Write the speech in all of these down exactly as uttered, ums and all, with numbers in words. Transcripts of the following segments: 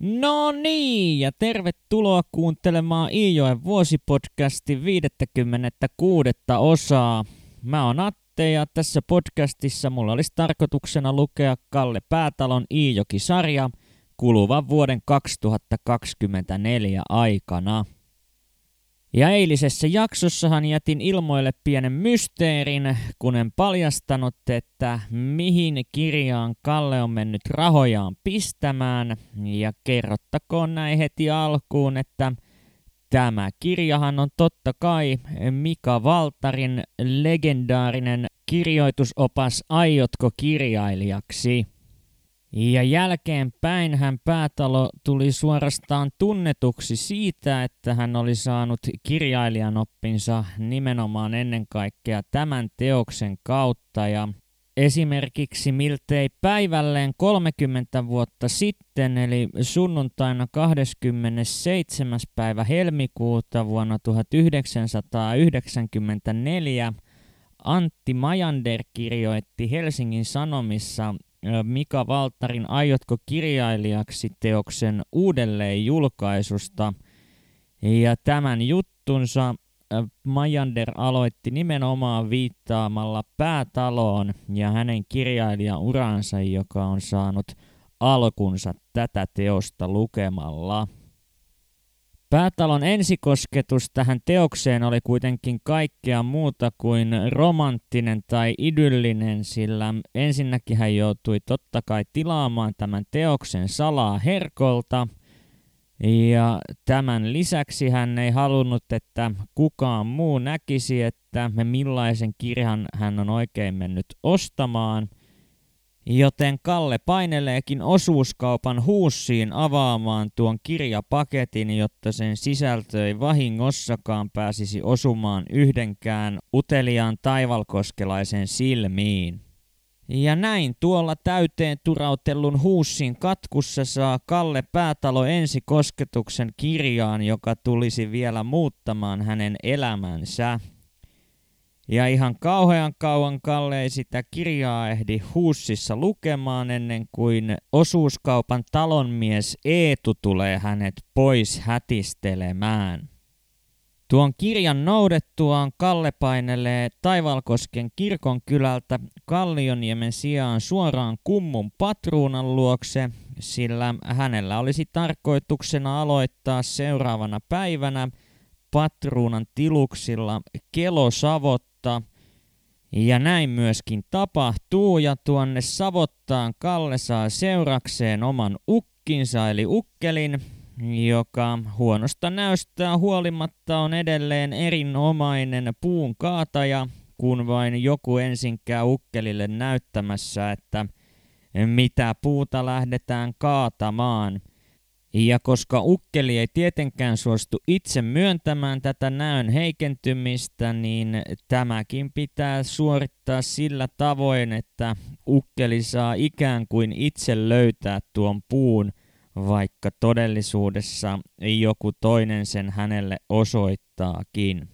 No niin, ja tervetuloa kuuntelemaan Iijoen vuosipodcastin viisikymmentäkuusi osaa. Mä oon Atte ja tässä podcastissa mulla olisi tarkoituksena lukea Kalle Päätalon Iijoki-sarja kuluvan vuoden kaksituhattakaksikymmentäneljä aikana. Ja eilisessä jaksossahan jätin ilmoille pienen mysteerin, kun en paljastanut, että mihin kirjaan Kalle on mennyt rahojaan pistämään. Ja kerrottakoon näin heti alkuun, että tämä kirjahan on totta kai Mika Valtarin legendaarinen kirjoitusopas Aiotko kirjailijaksi. Ja jälkeenpäinhän Päätalo tuli suorastaan tunnetuksi siitä, että hän oli saanut kirjailijan oppinsa nimenomaan ennen kaikkea tämän teoksen kautta. Ja esimerkiksi miltei päivälleen kolmekymmentä vuotta sitten, eli sunnuntaina kahdeskymmenesseitsemäs päivä helmikuuta vuonna tuhatyhdeksänsataayhdeksänkymmentäneljä, Antti Majander kirjoitti Helsingin Sanomissa Mika Valtarin Aiotko kirjailijaksi -teoksen uudelleenjulkaisusta. Ja tämän juttunsa Majander aloitti nimenomaan viittaamalla Päätaloon ja hänen kirjailijauraansa, joka on saanut alkunsa tätä teosta lukemalla. Päätalon ensikosketus tähän teokseen oli kuitenkin kaikkea muuta kuin romanttinen tai idyllinen, sillä ensinnäkin hän joutui totta kai tilaamaan tämän teoksen salaa herkolta, ja tämän lisäksi hän ei halunnut, että kukaan muu näkisi, että millaisen kirjan hän on oikein mennyt ostamaan. Joten Kalle paineleekin osuuskaupan huussiin avaamaan tuon kirjapaketin, jotta sen sisältö ei vahingossakaan pääsisi osumaan yhdenkään uteliaan taivalkoskelaisen silmiin. Ja näin tuolla täyteen turautelun huussin katkussa saa Kalle Päätalo ensikosketuksen kirjaan, joka tulisi vielä muuttamaan hänen elämänsä. Ja ihan kauhean kauan Kalle ei sitä kirjaa ehdi huussissa lukemaan ennen kuin osuuskaupan talonmies Eetu tulee hänet pois hätistelemään. Tuon kirjan noudettuaan Kalle painelee Taivalkosken kirkonkylältä Kallioniemen sijaan suoraan Kummun patruunan luokse, sillä hänellä olisi tarkoituksena aloittaa seuraavana päivänä patruunan tiluksilla Kelosavot. Ja näin myöskin tapahtuu, ja tuonne Savottaan Kalle saa seurakseen oman ukkinsa eli ukkelin, joka huonosta näystä huolimatta on edelleen erinomainen puun kaataja, kun vain joku ensin käy ukkelille näyttämässä, että mitä puuta lähdetään kaatamaan. Ja koska ukkeli ei tietenkään suostu itse myöntämään tätä näön heikentymistä, niin tämäkin pitää suorittaa sillä tavoin, että ukkeli saa ikään kuin itse löytää tuon puun, vaikka todellisuudessa joku toinen sen hänelle osoittaakin.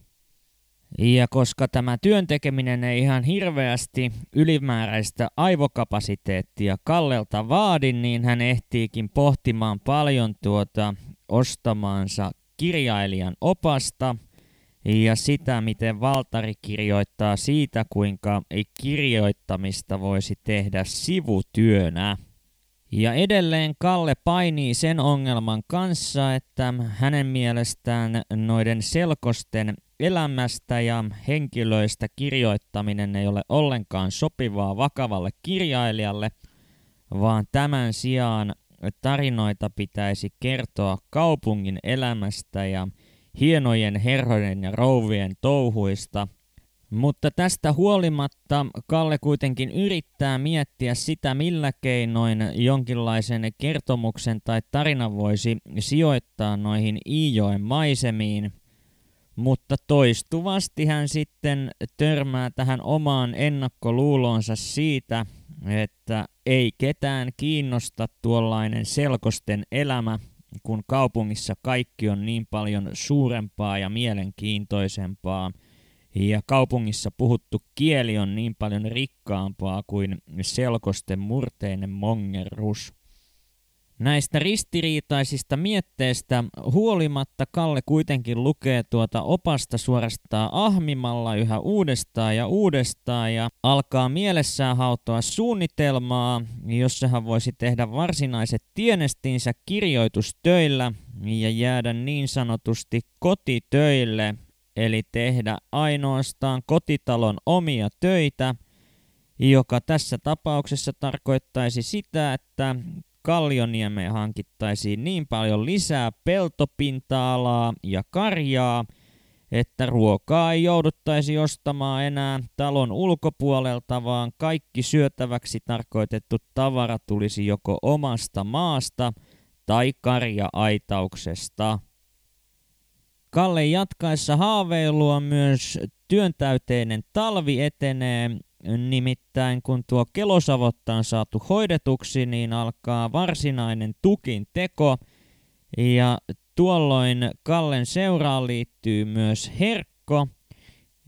Ja koska tämä työntekeminen ei ihan hirveästi ylimääräistä aivokapasiteettia Kallelta vaadi, niin hän ehtiikin pohtimaan paljon tuota ostamaansa kirjailijan opasta ja sitä, miten Valtari kirjoittaa siitä, kuinka kirjoittamista voisi tehdä sivutyönä. Ja edelleen Kalle painii sen ongelman kanssa, että hänen mielestään noiden selkosten elämästä ja henkilöistä kirjoittaminen ei ole ollenkaan sopivaa vakavalle kirjailijalle, vaan tämän sijaan tarinoita pitäisi kertoa kaupungin elämästä ja hienojen herrojen ja rouvien touhuista. Mutta tästä huolimatta Kalle kuitenkin yrittää miettiä sitä, millä keinoin jonkinlaisen kertomuksen tai tarinan voisi sijoittaa noihin Iijoen maisemiin. Mutta toistuvasti hän sitten törmää tähän omaan ennakkoluulonsa siitä, että ei ketään kiinnosta tuollainen selkosten elämä, kun kaupungissa kaikki on niin paljon suurempaa ja mielenkiintoisempaa. Ja kaupungissa puhuttu kieli on niin paljon rikkaampaa kuin selkosten murteinen mongerus. Näistä ristiriitaisista mietteistä huolimatta Kalle kuitenkin lukee tuota opasta suorastaan ahmimalla yhä uudestaan ja uudestaan ja alkaa mielessään hautoa suunnitelmaa, jossa hän voisi tehdä varsinaiset tienestinsä kirjoitustöillä ja jäädä niin sanotusti kotitöille, eli tehdä ainoastaan kotitalon omia töitä, joka tässä tapauksessa tarkoittaisi sitä, että Kallioniemeen hankittaisiin niin paljon lisää peltopinta-alaa ja karjaa, että ruokaa ei jouduttaisi ostamaan enää talon ulkopuolelta, vaan kaikki syötäväksi tarkoitettu tavara tulisi joko omasta maasta tai karja-aitauksesta. Kalle jatkaessa haaveilua myös työntäyteinen talvi etenee. Nimittäin kun tuo Kelosavotta on saatu hoidetuksi, niin alkaa varsinainen tukin teko. Ja tuolloin Kallen seuraan liittyy myös Herkko,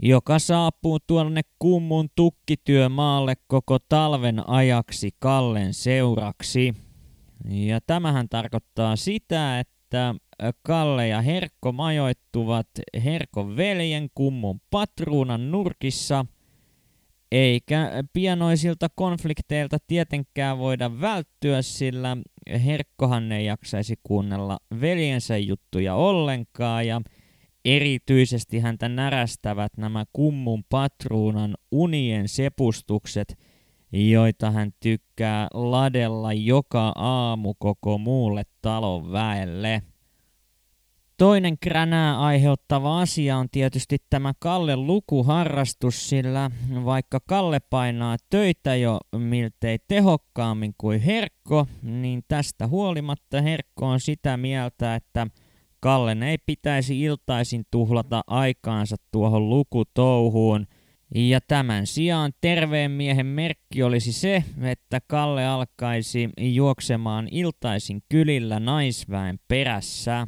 joka saapuu tuonne Kummun tukkityömaalle koko talven ajaksi Kallen seuraksi. Ja tämähän tarkoittaa sitä, että Kalle ja Herkko majoittuvat Herkon veljen Kummun patruunan nurkissa, eikä pienoisilta konflikteilta tietenkään voida välttyä, sillä Herkkohan ei jaksaisi kuunnella veljensä juttuja ollenkaan, ja erityisesti häntä närästävät nämä Kummun patruunan unien sepustukset, joita hän tykkää ladella joka aamu koko muulle talon väelle. Toinen kränää aiheuttava asia on tietysti tämä Kallen lukuharrastus, sillä vaikka Kalle painaa töitä jo miltei tehokkaammin kuin Herkko, niin tästä huolimatta Herkko on sitä mieltä, että Kallen ei pitäisi iltaisin tuhlata aikaansa tuohon lukutouhuun. Ja tämän sijaan terveen miehen merkki olisi se, että Kalle alkaisi juoksemaan iltaisin kylillä naisväen perässä.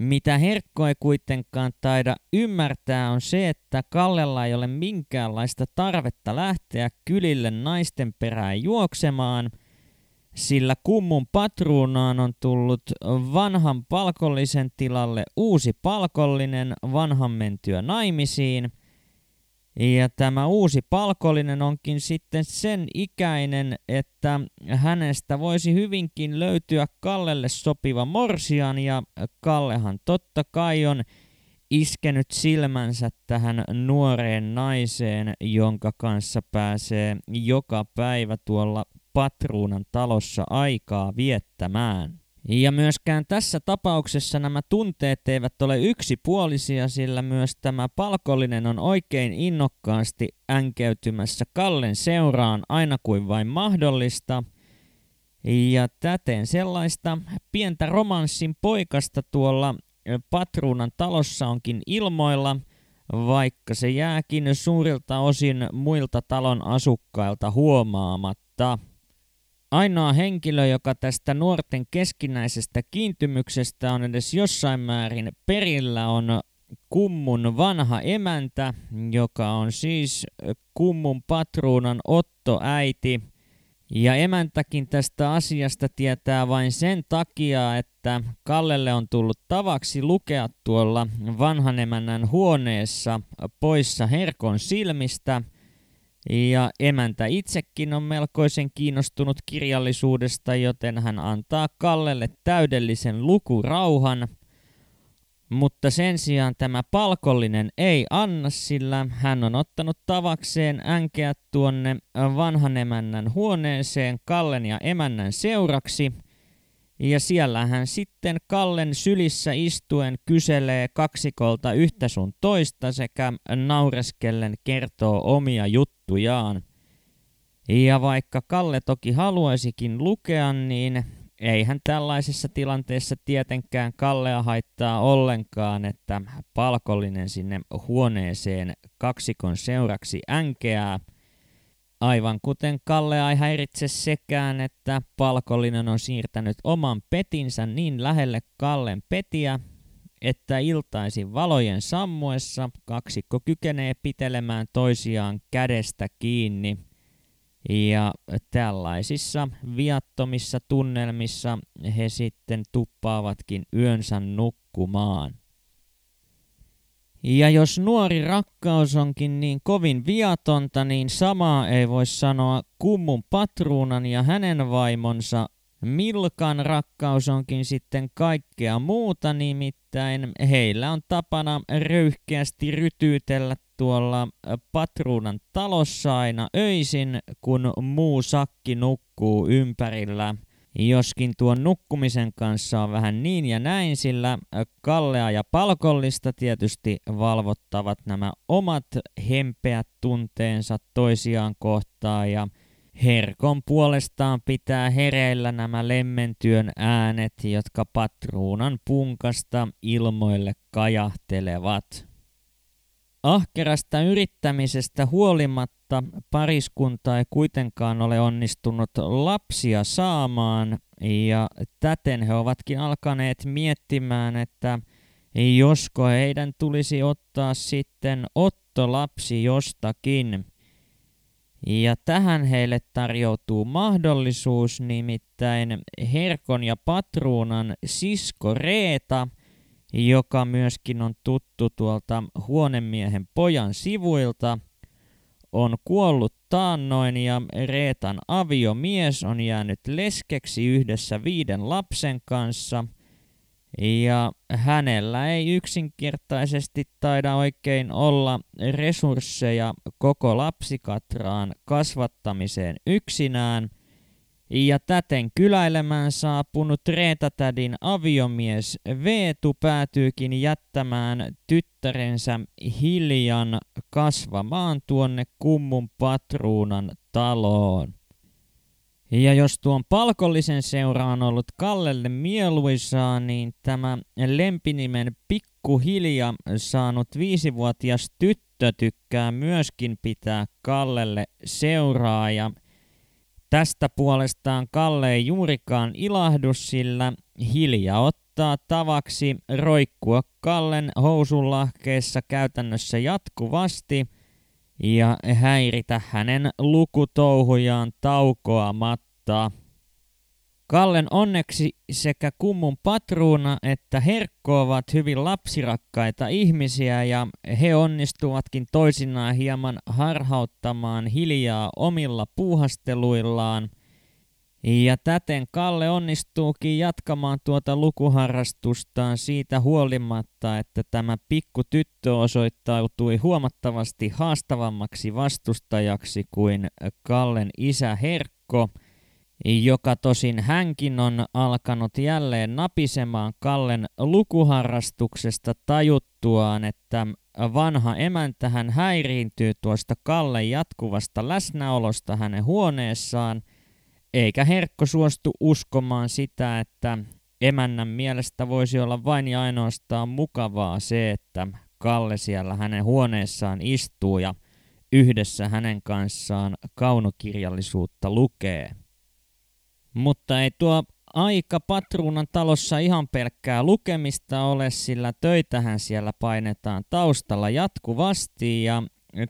Mitä Herkko ei kuitenkaan taida ymmärtää on se, että Kallella ei ole minkäänlaista tarvetta lähteä kylille naisten perään juoksemaan, sillä Kummun patruunaan on tullut vanhan palkollisen tilalle uusi palkollinen vanhan mentyä naimisiin. Ja tämä uusi palkollinen onkin sitten sen ikäinen, että hänestä voisi hyvinkin löytyä Kallelle sopiva morsian, ja Kallehan totta kai on iskenyt silmänsä tähän nuoreen naiseen, jonka kanssa pääsee joka päivä tuolla patruunan talossa aikaa viettämään. Ja myöskään tässä tapauksessa nämä tunteet eivät ole yksipuolisia, sillä myös tämä palkollinen on oikein innokkaasti änkeytymässä Kallen seuraan aina kuin vain mahdollista. Ja täten sellaista pientä romanssin poikasta tuolla patruunan talossa onkin ilmoilla, vaikka se jääkin suurilta osin muilta talon asukkailta huomaamatta. Ainoa henkilö, joka tästä nuorten keskinäisestä kiintymyksestä on edes jossain määrin perillä, on Kummun vanha emäntä, joka on siis Kummun patruunan Otto-äiti. Ja emäntäkin tästä asiasta tietää vain sen takia, että Kallelle on tullut tavaksi lukea tuolla vanhan emännän huoneessa poissa Herkon silmistä. Ja emäntä itsekin on melkoisen kiinnostunut kirjallisuudesta, joten hän antaa Kallelle täydellisen lukurauhan. Mutta sen sijaan tämä palkollinen ei anna, sillä hän on ottanut tavakseen änkeä tuonne vanhan emännän huoneeseen Kallen ja emännän seuraksi. Ja siellä hän sitten Kallen sylissä istuen kyselee kaksikolta yhtä sun toista sekä naureskellen kertoo omia juttujaan. Ja vaikka Kalle toki haluaisikin lukea, niin eihän tällaisessa tilanteessa tietenkään Kallea haittaa ollenkaan, että palkollinen sinne huoneeseen kaksikon seuraksi änkeää. Aivan kuten Kalle ei häiritse sekään, että palkollinen on siirtänyt oman petinsä niin lähelle Kallen petiä, että iltaisin valojen sammuessa kaksikko kykenee pitelemään toisiaan kädestä kiinni. Ja tällaisissa viattomissa tunnelmissa he sitten tuppaavatkin yönsä nukkumaan. Ja jos nuori rakkaus onkin niin kovin viatonta, niin samaa ei voi sanoa kummun patruunan ja hänen vaimonsa. Milkan rakkaus onkin sitten kaikkea muuta, nimittäin heillä on tapana röyhkeästi rytyytellä tuolla patruunan talossa aina öisin, kun muu sakki nukkuu ympärillä. Joskin tuon nukkumisen kanssa on vähän niin ja näin, sillä Kallea ja Palkollista tietysti valvottavat nämä omat hempeät tunteensa toisiaan kohtaan, ja Herkon puolestaan pitää hereillä nämä lemmentyön äänet, jotka patruunan punkasta ilmoille kajahtelevat. Ahkerasta yrittämisestä huolimatta pariskunta ei kuitenkaan ole onnistunut lapsia saamaan, ja täten he ovatkin alkaneet miettimään, että josko heidän tulisi ottaa sitten ottolapsi jostakin. Ja tähän heille tarjoutuu mahdollisuus, nimittäin Herkon ja patruunan sisko Reeta, joka myöskin on tuttu tuolta Huonemiehen pojan sivuilta, on kuollut taannoin ja Reetan aviomies on jäänyt leskeksi yhdessä viiden lapsen kanssa. Ja hänellä ei yksinkertaisesti taida oikein olla resursseja koko lapsikatraan kasvattamiseen yksinään. Ja täten kyläilemään saapunut Reeta-tädin aviomies Veetu päätyykin jättämään tyttärensä Hiljan kasvamaan tuonne kummun patruunan taloon. Ja jos tuon Palkollisen seura on ollut Kallelle mieluisaa, niin tämä lempinimen Pikkuhilja saanut viisivuotias tyttö tykkää myöskin pitää Kallelle seuraa. Ja tästä puolestaan Kalle ei juurikaan ilahdu, sillä Hilja ottaa tavaksi roikkua Kallen housunlahkeessa käytännössä jatkuvasti ja häiritä hänen lukutouhujaan taukoamatta. Kallen onneksi sekä kummun patruuna että Herkko ovat hyvin lapsirakkaita ihmisiä, ja he onnistuvatkin toisinaan hieman harhauttamaan Hiljaa omilla puuhasteluillaan. Ja täten Kalle onnistuukin jatkamaan tuota lukuharrastustaan siitä huolimatta, että tämä pikku tyttö osoittautui huomattavasti haastavammaksi vastustajaksi kuin Kallen isä Herkko, joka tosin hänkin on alkanut jälleen napisemaan Kallen lukuharrastuksesta tajuttuaan, että vanha emäntähän häiriintyy tuosta Kallen jatkuvasta läsnäolosta hänen huoneessaan, eikä Herkko suostu uskomaan sitä, että emännän mielestä voisi olla vain ja ainoastaan mukavaa se, että Kalle siellä hänen huoneessaan istuu ja yhdessä hänen kanssaan kaunokirjallisuutta lukee. Mutta ei tuo aika patruunan talossa ihan pelkkää lukemista ole, sillä töitähän siellä painetaan taustalla jatkuvasti, ja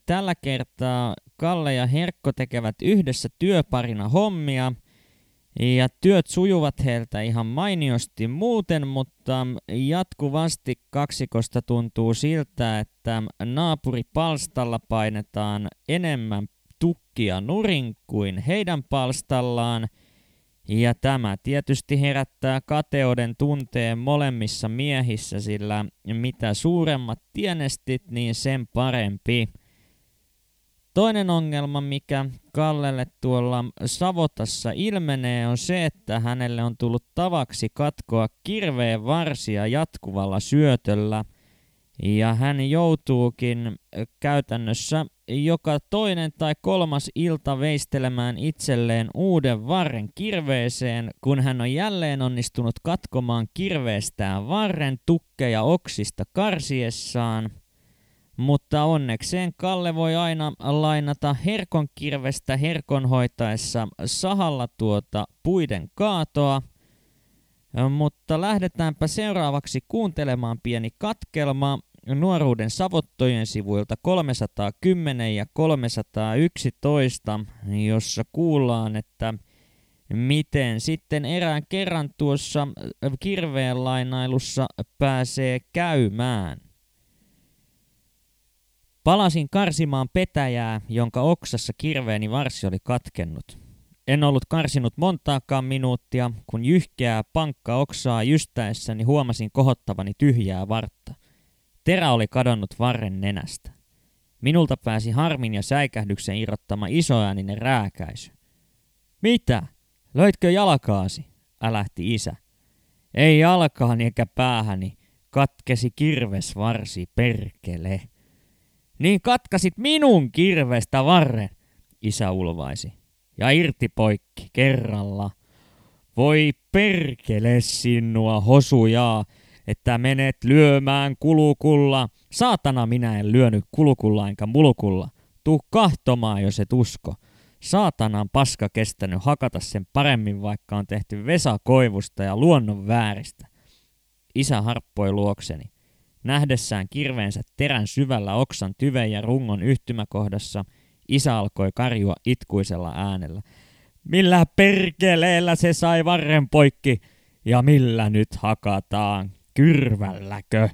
tällä kertaa Kalle ja Herkko tekevät yhdessä työparina hommia, ja työt sujuvat heiltä ihan mainiosti muuten, mutta jatkuvasti kaksikosta tuntuu siltä, että naapuripalstalla painetaan enemmän tukkia nurin kuin heidän palstallaan, ja tämä tietysti herättää kateuden tunteen molemmissa miehissä, sillä mitä suuremmat tienestit, niin sen parempi. Toinen ongelma, mikä Kallelle tuolla savotassa ilmenee, on se, että hänelle on tullut tavaksi katkoa kirveen varsia jatkuvalla syötöllä. Ja hän joutuukin käytännössä joka toinen tai kolmas ilta veistelemään itselleen uuden varren kirveeseen, kun hän on jälleen onnistunut katkomaan kirveestään varren tukkeja oksista karsiessaan. Mutta onnekseen Kalle voi aina lainata Herkon kirvestä Herkon hoitaessa sahalla tuota puiden kaatoa. Mutta lähdetäänpä seuraavaksi kuuntelemaan pieni katkelma, Nuoruuden savottojen sivuilta kolmesataakymmenen ja kolmesataayksitoista, jossa kuullaan, että miten sitten erään kerran tuossa kirveen lainailussa pääsee käymään. Palasin karsimaan petäjää, jonka oksassa kirveeni varsi oli katkennut. En ollut karsinut montaakaan minuuttia, kun jyhkeää pankka oksaa jystäessäni huomasin kohottavani tyhjää vartta. Terä oli kadonnut varren nenästä. Minulta pääsi harmin ja säikähdyksen irrottama isoääninen rääkäisy. Mitä? Löitkö jalkaasi? Älähti isä. Ei jalkaani eikä päähäni. Katkesi kirvesvarsi, perkele. Niin katkasit minun kirvestä varren, isä ulvaisi. Ja irti poikki kerralla. Voi perkele sinua hosujaa, että menet lyömään kulukulla. Saatana, minä en lyönyt kulukulla enkä mulkulla. Tuu kahtomaan, jos et usko. Saatana on paska kestänyt hakata sen paremmin, vaikka on tehty Vesa Koivusta ja luonnon vääristä. Isä harppoi luokseni. Nähdessään kirveensä terän syvällä oksan tyven ja rungon yhtymäkohdassa, isä alkoi karjua itkuisella äänellä. Millä perkeleellä se sai varren poikki? Ja millä nyt hakataan? Kyrvälläkö?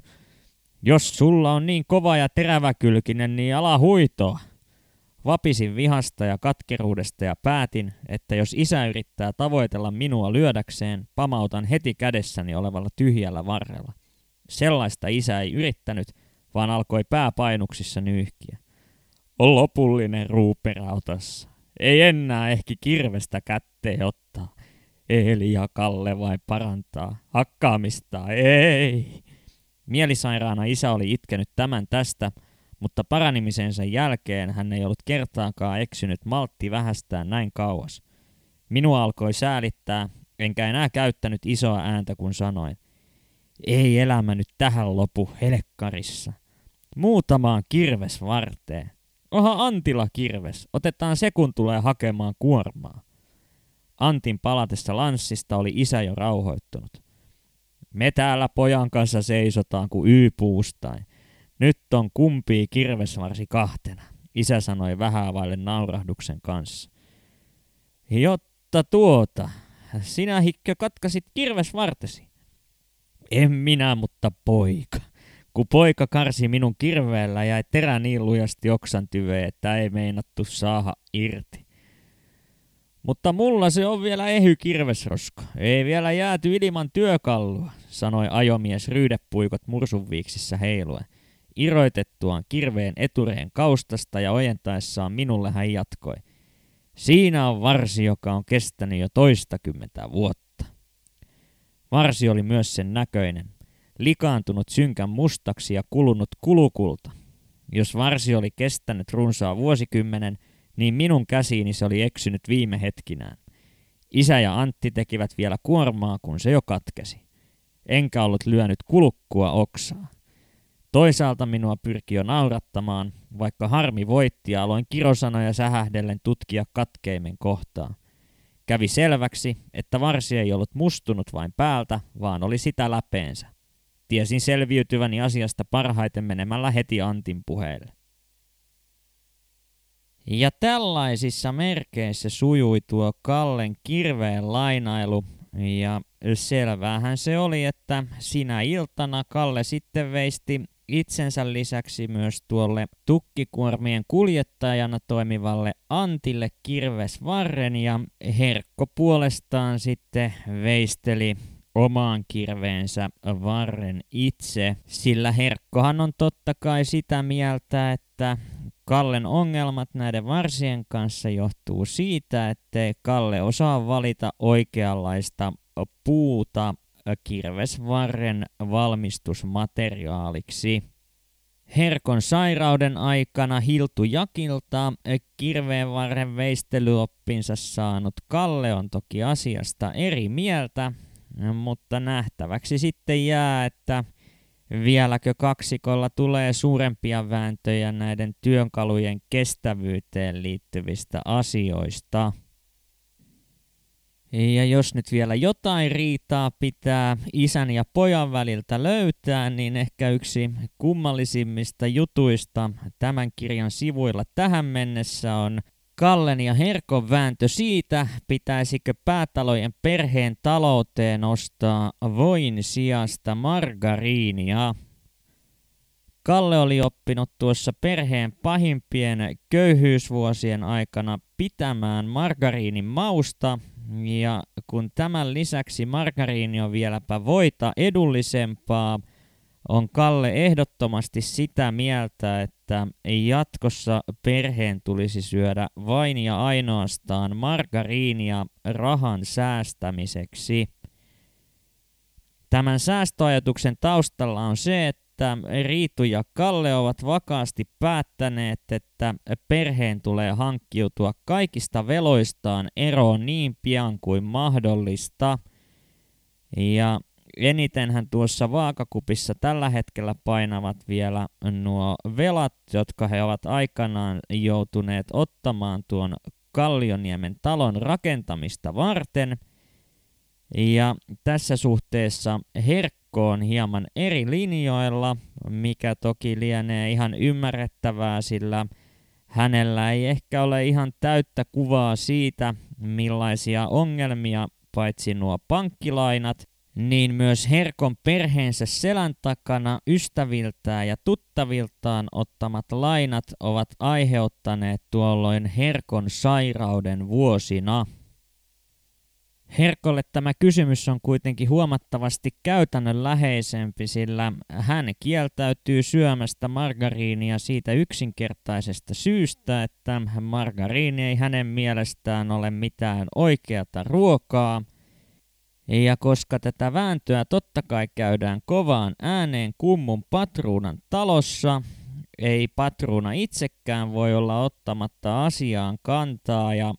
Jos sulla on niin kova ja teräväkylkinen, niin ala huitoa. Vapisin vihasta ja katkeruudesta ja päätin, että jos isä yrittää tavoitella minua lyödäkseen, pamautan heti kädessäni olevalla tyhjällä varrella. Sellaista isä ei yrittänyt, vaan alkoi pääpainuksissa nyyhkiä. On lopullinen ruuperautassa. Ei enää ehki kirvestä kätteen ottaa. Eli ja Kalle vain parantaa. Hakkaamista ei. Mielisairaana isä oli itkenyt tämän tästä, mutta paranimisensa jälkeen hän ei ollut kertaakaan eksynyt maltti vähästään näin kauas. Minua alkoi säälittää, enkä enää käyttänyt isoa ääntä kun sanoin. Ei elämä nyt tähän lopu helkkarissa. Muutamaan kirves varteen. Oha Antila kirves, otetaan se kun tulee hakemaan kuormaa. Antin palatessa lanssista oli isä jo rauhoittunut. Me täällä pojan kanssa seisotaan kuin y-puustain. Nyt on kumpii kirvesvarsi kahtena, isä sanoi vähän vaille naurahduksen kanssa. Jotta tuota, sinä hikkö katkasit kirvesvartesi. En minä, mutta poika. Kun poika karsi minun kirveellä, jäi terä niin lujasti oksan tyveen, että ei meinattu saada irti. Mutta mulla se on vielä ehy kirvesrosko. Ei vielä jääty ilman työkallua, sanoi ajomies ryydepuikot mursunviiksissä heiluen. Irroitettuaan kirveen etureen kaustasta ja ojentaessaan minulle hän jatkoi. Siinä on varsi, joka on kestänyt jo toistakymmentä vuotta. Varsi oli myös sen näköinen, likaantunut synkän mustaksi ja kulunut kulukulta. Jos varsi oli kestänyt runsaa vuosikymmenen, niin minun käsiini se oli eksynyt viime hetkinään. Isä ja Antti tekivät vielä kuormaa, kun se jo katkesi. Enkä ollut lyönyt kulukkua oksaa. Toisaalta minua pyrki jo naurattamaan, vaikka harmi voitti ja aloin kirosanoja sähähdellen tutkia katkeimen kohtaa. Kävi selväksi, että varsi ei ollut mustunut vain päältä, vaan oli sitä läpeensä. Tiesin selviytyväni asiasta parhaiten menemällä heti Antin puheelle. Ja tällaisissa merkeissä sujui tuo Kallen kirveen lainailu, ja selväähän se oli, että sinä iltana Kalle sitten veisti itsensä lisäksi myös tuolle tukkikuormien kuljettajana toimivalle Antille kirvesvarren, ja Herkko puolestaan sitten veisteli omaan kirveensä varren itse, sillä Herkkohan on totta kai sitä mieltä, että Kallen ongelmat näiden varsien kanssa johtuu siitä, ettei Kalle osaa valita oikeanlaista puuta kirvesvarren valmistusmateriaaliksi. Herkon sairauden aikana Hiltu Jakilta kirveenvarren veistelyoppinsa saanut Kalle on toki asiasta eri mieltä, mutta nähtäväksi sitten jää, että vieläkö kaksikolla tulee suurempia vääntöjä näiden työnkalujen kestävyyteen liittyvistä asioista. Ja jos nyt vielä jotain riitaa pitää isän ja pojan väliltä löytää, niin ehkä yksi kummallisimmista jutuista tämän kirjan sivuilla tähän mennessä on Kallen ja Herkon vääntö siitä, pitäisikö Päätalojen perheen talouteen ostaa voin sijasta margariinia. Kalle oli oppinut tuossa perheen pahimpien köyhyysvuosien aikana pitämään margariinin mausta, ja kun tämän lisäksi margariini on vieläpä voita edullisempaa, on Kalle ehdottomasti sitä mieltä, että jatkossa perheen tulisi syödä vain ja ainoastaan margariinia rahan säästämiseksi. Tämän säästöajatuksen taustalla on se, että Riitu ja Kalle ovat vakaasti päättäneet, että perheen tulee hankkiutua kaikista veloistaan eroon niin pian kuin mahdollista. Ja enitenhän tuossa vaakakupissa tällä hetkellä painavat vielä nuo velat, jotka he ovat aikanaan joutuneet ottamaan tuon Kallioniemen talon rakentamista varten. Ja tässä suhteessa Herkkä on hieman eri linjoilla, mikä toki lienee ihan ymmärrettävää, sillä hänellä ei ehkä ole ihan täyttä kuvaa siitä, millaisia ongelmia paitsi nuo pankkilainat, niin myös Herkon perheensä selän takana ystäviltään ja tuttaviltaan ottamat lainat ovat aiheuttaneet tuolloin Herkon sairauden vuosina. Herkolle tämä kysymys on kuitenkin huomattavasti käytännönläheisempi, sillä hän kieltäytyy syömästä margariinia siitä yksinkertaisesta syystä, että margariini ei hänen mielestään ole mitään oikeata ruokaa. Ja koska tätä vääntöä totta kai käydään kovaan ääneen kummun patruunan talossa, ei patruuna itsekään voi olla ottamatta asiaan kantaa ja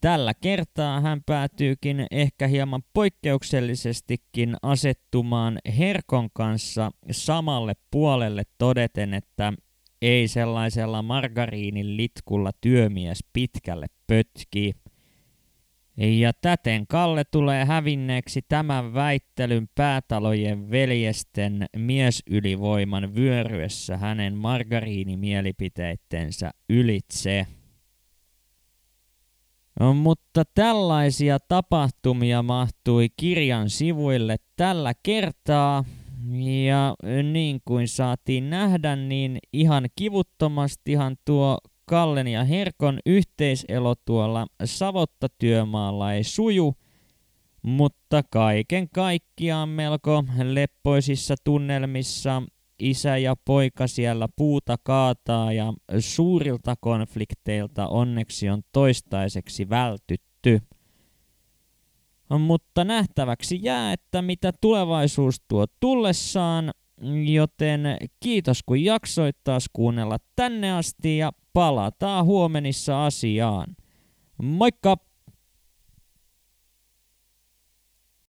tällä kertaa hän päätyykin ehkä hieman poikkeuksellisestikin asettumaan Herkon kanssa samalle puolelle todeten, että ei sellaisella margariinin litkulla työmies pitkälle pötki. Ja täten Kalle tulee hävinneeksi tämän väittelyn Päätalojen veljesten miesylivoiman vyöryessä hänen margariinimielipiteittensä ylitse. Mutta tällaisia tapahtumia mahtui kirjan sivuille tällä kertaa, ja niin kuin saatiin nähdä, niin ihan kivuttomastihan tuo Kallen ja Herkon yhteiselo tuolla savottatyömaalla ei suju, mutta kaiken kaikkiaan melko leppoisissa tunnelmissa isä ja poika siellä puuta kaataa ja suurilta konflikteilta onneksi on toistaiseksi vältytty. Mutta nähtäväksi jää, että mitä tulevaisuus tuo tullessaan, joten kiitos kun jaksoit taas kuunnella tänne asti ja palataan huomenissa asiaan. Moikka!